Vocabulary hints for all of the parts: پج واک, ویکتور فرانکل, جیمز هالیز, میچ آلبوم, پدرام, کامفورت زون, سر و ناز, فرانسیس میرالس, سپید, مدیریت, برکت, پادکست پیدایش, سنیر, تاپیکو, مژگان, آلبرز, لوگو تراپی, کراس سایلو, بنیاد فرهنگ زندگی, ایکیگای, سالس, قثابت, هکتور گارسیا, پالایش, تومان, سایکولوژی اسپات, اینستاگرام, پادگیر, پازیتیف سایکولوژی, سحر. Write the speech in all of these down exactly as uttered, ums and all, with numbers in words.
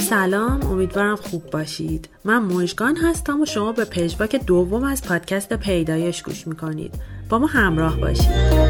سلام، امیدوارم خوب باشید. من مژگان هستم و شما به پج واک دوم از پادکست پیدایش گوش میکنید. با ما همراه باشید.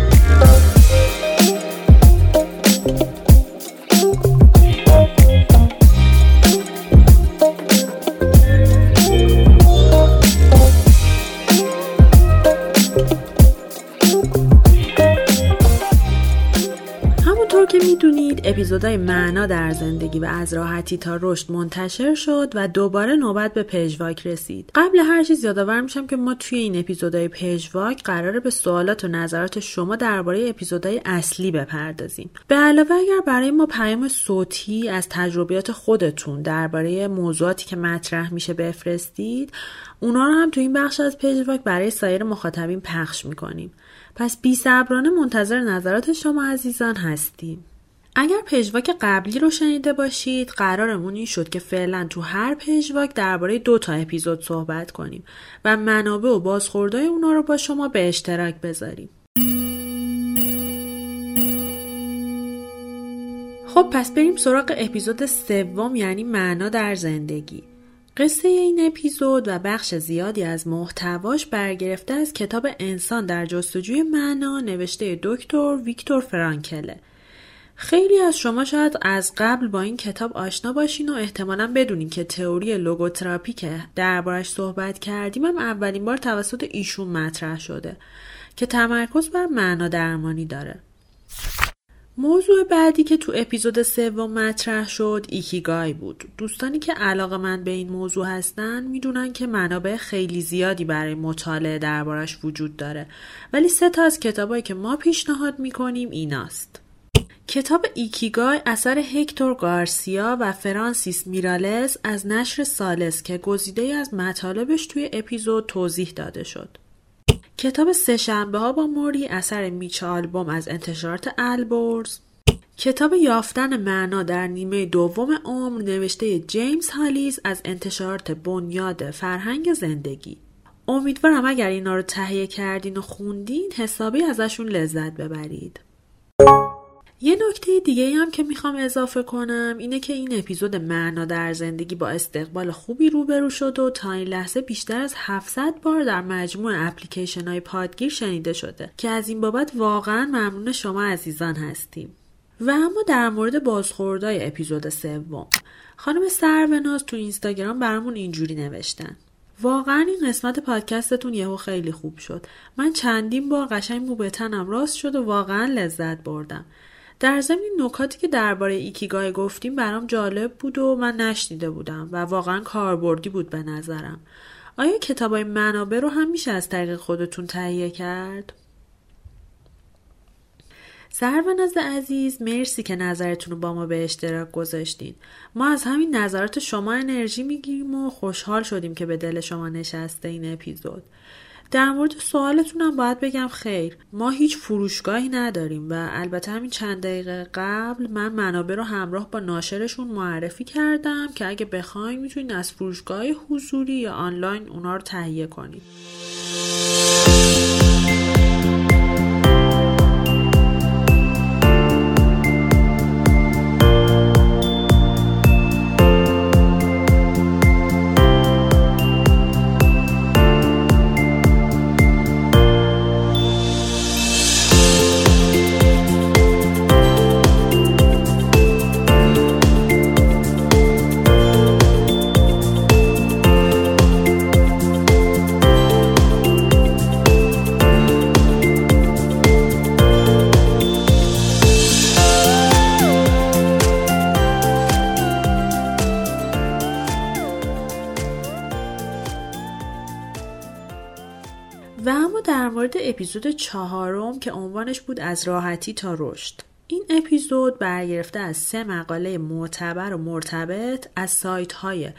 اپیزودهای معنا در زندگی و از راحتی تا رشد منتشر شد و دوباره نوبت به پج واک رسید. قبل هر چیز یادآور میشم که ما توی این اپیزودهای پج واک قراره به سوالات و نظرات شما درباره اپیزودهای اصلی بپردازیم. به علاوه اگر برای ما پیام صوتی از تجربیات خودتون درباره موضوعاتی که مطرح میشه بفرستید، اونا رو هم توی این بخش از پج واک برای سایر مخاطبین پخش میکنیم. پس بی‌صبرانه منتظر نظرات شما عزیزان هستیم. اگر پج واک قبلی رو شنیده باشید، قرارمون این شد که فعلا تو هر پج واک درباره دو تا اپیزود صحبت کنیم و منابع و بازخوردهای اونا رو با شما به اشتراک بذاریم. خب پس بریم سراغ اپیزود سوم، یعنی معنا در زندگی. قصه این اپیزود و بخش زیادی از محتواش برگرفته از کتاب انسان در جستجوی معنا نوشته دکتر ویکتور فرانکل. خیلی از شما شاید از قبل با این کتاب آشنا باشین و احتمالاً بدونین که تئوری لوگو تراپی که دربارش صحبت کردیم هم اولین بار توسط ایشون مطرح شده که تمرکز بر معنا درمانی داره. موضوع بعدی که تو اپیزود سوم مطرح شد ایکیگای بود. دوستانی که علاقه‌مند به این موضوع هستن میدونن که منابع خیلی زیادی برای مطالعه دربارش وجود داره، ولی سه تا از کتابایی که ما پیشنهاد میکنیم ایناست. کتاب ایکیگای اثر هکتور گارسیا و فرانسیس میرالس از نشر سالس که گزیده‌ای از مطالبش توی اپیزود توضیح داده شد. کتاب سه شنبه ها با موری اثر میچ آلبوم از انتشارات آلبرز. کتاب یافتن معنا در نیمه دوم عمر نوشته جیمز هالیز از انتشارات بنیاد فرهنگ زندگی. امیدوارم اگر اینا رو تهیه کردین و خوندین حسابی ازشون لذت ببرید. یه نکته دیگه هم که میخوام اضافه کنم اینه که این اپیزود معنا در زندگی با استقبال خوبی روبرو شد و تا این لحظه بیشتر از هفتصد بار در مجموع اپلیکیشن های پادگیر شنیده شده که از این بابت واقعا ممنون شما عزیزان هستیم. و اما در مورد بازخوردهای اپیزود سوم، خانم سر و ناز تو اینستاگرام برامون اینجوری نوشتن: واقعا این قسمت پادکستتون یهو خیلی خوب شد. من چندین بار قشنگ مو به تنم راست شد و واقعا لذت بردم. در ضمن نکاتی که درباره ایکیگای گفتیم برام جالب بود و من نشنیده بودم و واقعا کاربردی بود به نظرم. آیا کتابای منابع رو هم میشه از طریق خودتون تهیه کرد؟ سحر و نظر عزیز، مرسی که نظرتون رو با ما به اشتراک گذاشتین. ما از همین نظرات شما انرژی میگیریم و خوشحال شدیم که به دل شما نشسته این اپیزود. در مورد سوالتونم باید بگم خیر، ما هیچ فروشگاهی نداریم و البته همین چند دقیقه قبل من منابع رو همراه با ناشرشون معرفی کردم که اگه بخواید میتونید از فروشگاه حضوری یا آنلاین اونا رو تهیه کنید. اپیزود چهارم که عنوانش بود از راحتی تا رشد. این اپیزود برگرفته از سه مقاله معتبر و مرتبط از سایت های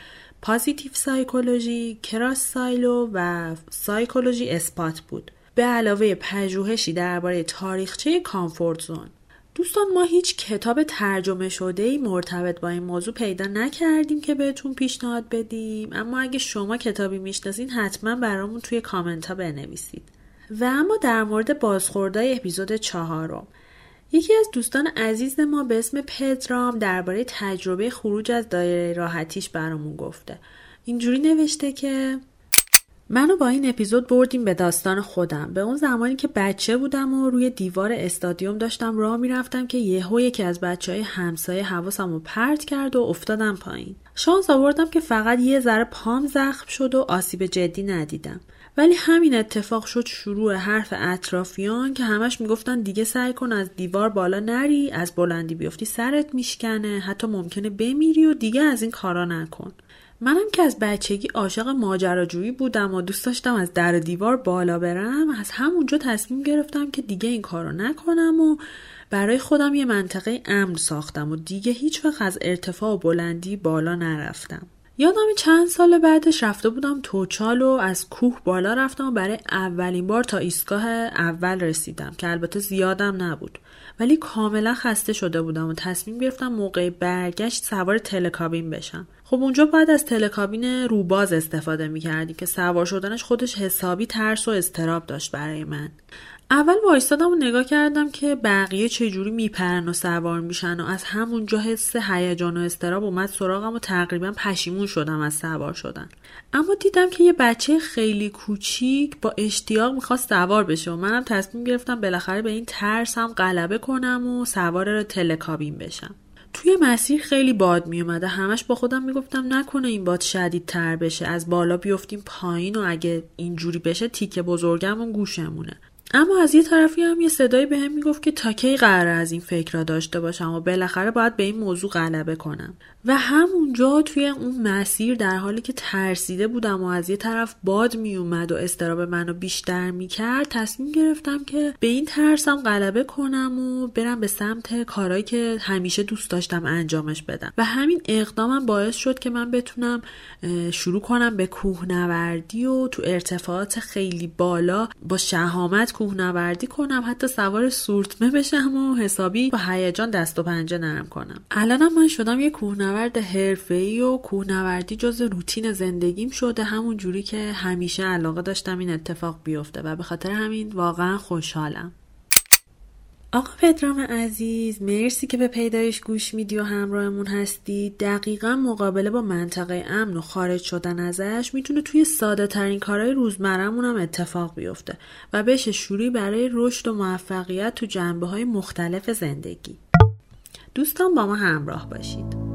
پازیتیف سایکولوژی، کراس سایلو و سایکولوژی اسپات بود، به علاوه پژوهشی درباره تاریخچه کامفورت زون. دوستان ما هیچ کتاب ترجمه شده‌ای مرتبط با این موضوع پیدا نکردیم که بهتون پیشنهاد بدیم، اما اگه شما کتابی میشناسین حتما برامون توی کامنت ها بنویسید. و اما در مورد بازخوردهای اپیزود چهارم، یکی از دوستان عزیز ما به اسم پدرام درباره تجربه خروج از دایره راحتیش برامون گفته. اینجوری نوشته که منو با این اپیزود بردیم به داستان خودم، به اون زمانی که بچه بودم و روی دیوار استادیوم داشتم راه میرفتم که یهو یکی از بچهای همسایه حواسمو پرت کرد و افتادم پایین. شانس آوردم که فقط یه ذره پام زخم شد و آسیب جدی ندیدم، ولی همین اتفاق شد شروع حرف اطرافیان که همش میگفتن دیگه سعی کن از دیوار بالا نری، از بلندی بیفتی سرت میشکنه، حتی ممکنه بمیری و دیگه از این کارا نکن. منم که از بچگی عاشق ماجراجویی بودم و دوست داشتم از در دیوار بالا برم، از همونجا تصمیم گرفتم که دیگه این کارو نکنم و برای خودم یه منطقه امن ساختم و دیگه هیچ وقت از ارتفاع و بلندی بالا نرفتم. یادم چند سال بعدش رفته بودم توچال و از کوه بالا رفتم و برای اولین بار تا ایستگاه اول رسیدم که البته زیادم نبود، ولی کاملا خسته شده بودم و تصمیم گرفتم موقع برگشت سوار تلکابین بشم. خب اونجا بعد از تلکابین روباز استفاده می‌کردی که سوار شدنش خودش حسابی ترس و اضطراب داشت برای من. اول وایستادم و نگاه کردم که بقیه چجوری میپرن و سوار میشن و از همونجا حس هیجان و اضطراب اومد سراغم و تقریبا پشیمون شدم از سوار شدن. اما دیدم که یه بچه خیلی کوچیک با اشتیاق میخواست سوار بشه و منم تصمیم گرفتم بالاخره به این ترسم غلبه کنم و سوار تلکابین بشم. توی مسیر خیلی باد می اومده، همش با خودم میگفتم نکنه این باد شدیدتر بشه، از بالا بیافتیم پایین و اگه اینجوری بشه تیکه بزرگمون گوشمونه. اما از یه طرفی هم یه صدایی به هم میگفت که تا کی قراره از این فکر را داشته باشم و بالاخره باید به این موضوع غلبه کنم. و همونجا توی اون مسیر در حالی که ترسیده بودم و از یه طرف باد میومد و اضطراب منو بیشتر میکرد، تصمیم گرفتم که به این ترسم غلبه کنم و برم به سمت کارهایی که همیشه دوست داشتم انجامش بدم. و همین اقدامم باعث شد که من بتونم شروع کنم به کوهنوردی و تو ارتفاعات خیلی بالا با شهامت کوهنوردی کنم، حتی سوار سورتمه بشم و حسابی با هیجان دست و پنجه نرم کنم. الانم من شدم یه کوهنورد حرفه‌ای و کوهنوردی جز روتین زندگیم شده، همون جوری که همیشه علاقه داشتم این اتفاق بیفته و به خاطر همین واقعا خوشحالم. آقا پدرام عزیز، مرسی که به پیدایش گوش میدی و همراهمون هستی. دقیقا مقابله با منطقه امن و خارج شدن ازش میتونه توی ساده ترین کارهای روزمرمون هم اتفاق بیفته و بشه شروعی برای رشد و موفقیت تو جنبه‌های مختلف زندگی. دوستان با ما همراه باشید.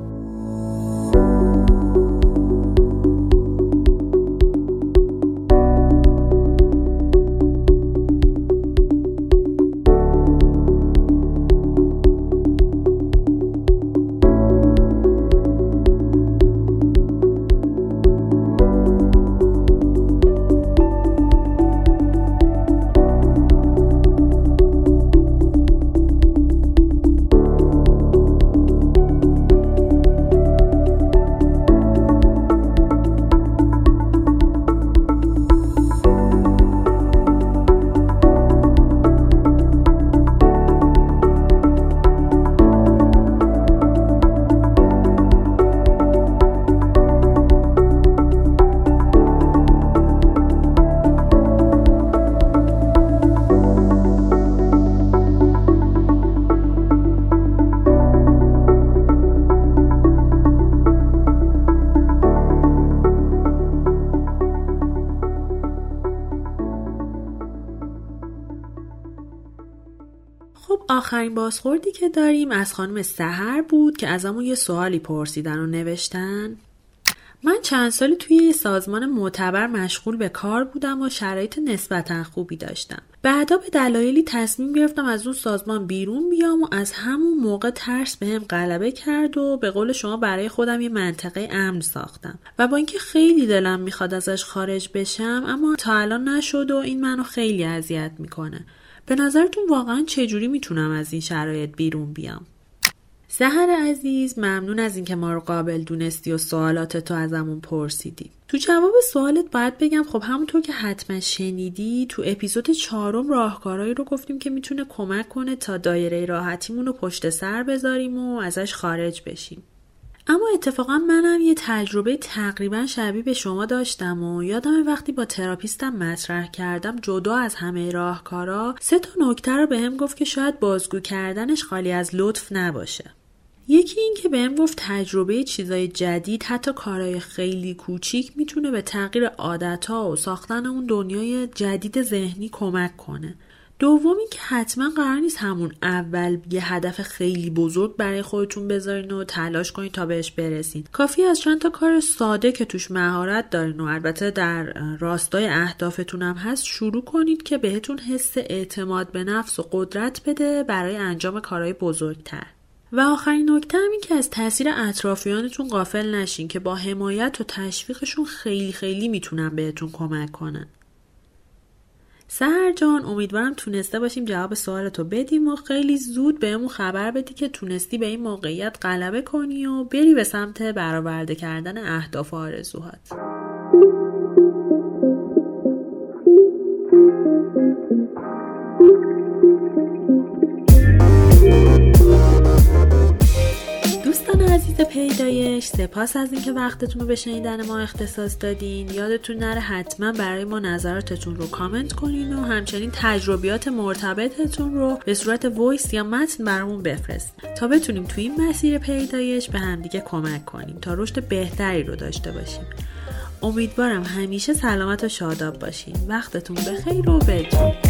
آخرین بازخوردی که داریم از خانم سحر بود که ازمون یه سوالی پرسیدن و نوشتن من چند سالی توی یه سازمان معتبر مشغول به کار بودم و شرایط نسبتا خوبی داشتم. بعدا به دلایلی تصمیم گرفتم از اون سازمان بیرون بیام و از همون موقع ترس بهم غلبه کرد و به قول شما برای خودم یه منطقه امن ساختم و با اینکه خیلی دلم میخواد ازش خارج بشم اما تا الان نشد و این منو خیلی اذیت میکنه. به نظرتون واقعا چجوری میتونم از این شرایط بیرون بیام؟ سحر عزیز، ممنون از اینکه ما رو قابل دونستی و سوالات تو ازمون پرسیدی. تو جواب سوالت باید بگم خب همونطور که حتما شنیدی تو اپیزود چهارم راهکارهایی رو گفتیم که میتونه کمک کنه تا دایره راحتیمون رو پشت سر بذاریم و ازش خارج بشیم. اما اتفاقا منم یه تجربه تقریبا شبیه به شما داشتم و یادمه وقتی با تراپیستم مطرح کردم جدا از همه راهکارا سه تا نکته رو بهم گفت که شاید بازگو کردنش خالی از لطف نباشه. یکی این که بهم گفت تجربه چیزای جدید حتی کارهای خیلی کوچیک میتونه به تغییر عادت‌ها و ساختن اون دنیای جدید ذهنی کمک کنه. دومی که حتما قرار نیست همون اول یه هدف خیلی بزرگ برای خودتون بذارین و تلاش کنین تا بهش برسین. کافی از چند تا کار ساده که توش مهارت دارین و البته در راستای اهدافتون هم هست شروع کنید که بهتون حس اعتماد به نفس و قدرت بده برای انجام کارهای بزرگتر. و آخرین نکته هم این که از تاثیر اطرافیانتون غافل نشین که با حمایت و تشویقشون خیلی خیلی میتونن بهتون کمک کنن. سحر جان، امیدوارم تونسته باشیم جواب سوالتو بدیم و خیلی زود بهمون خبر بدی که تونستی به این موقعیت غلبه کنی و بری به سمت برآورده کردن اهداف و آرزوهات. دوستان عزیز پیدایش، سپاس از اینکه وقتتون رو به شنیدن ما اختصاص دادین. یادتون نره حتما برای ما نظراتتون رو کامنت کنین و همچنین تجربیات مرتبطتون رو به صورت وایس یا متن برامون بفرستین تا بتونیم توی این مسیر پیدایش به همدیگه کمک کنیم تا رشد بهتری رو داشته باشیم. امیدوارم همیشه سلامت و شاداب باشین. وقتتون بخیر و بدرود.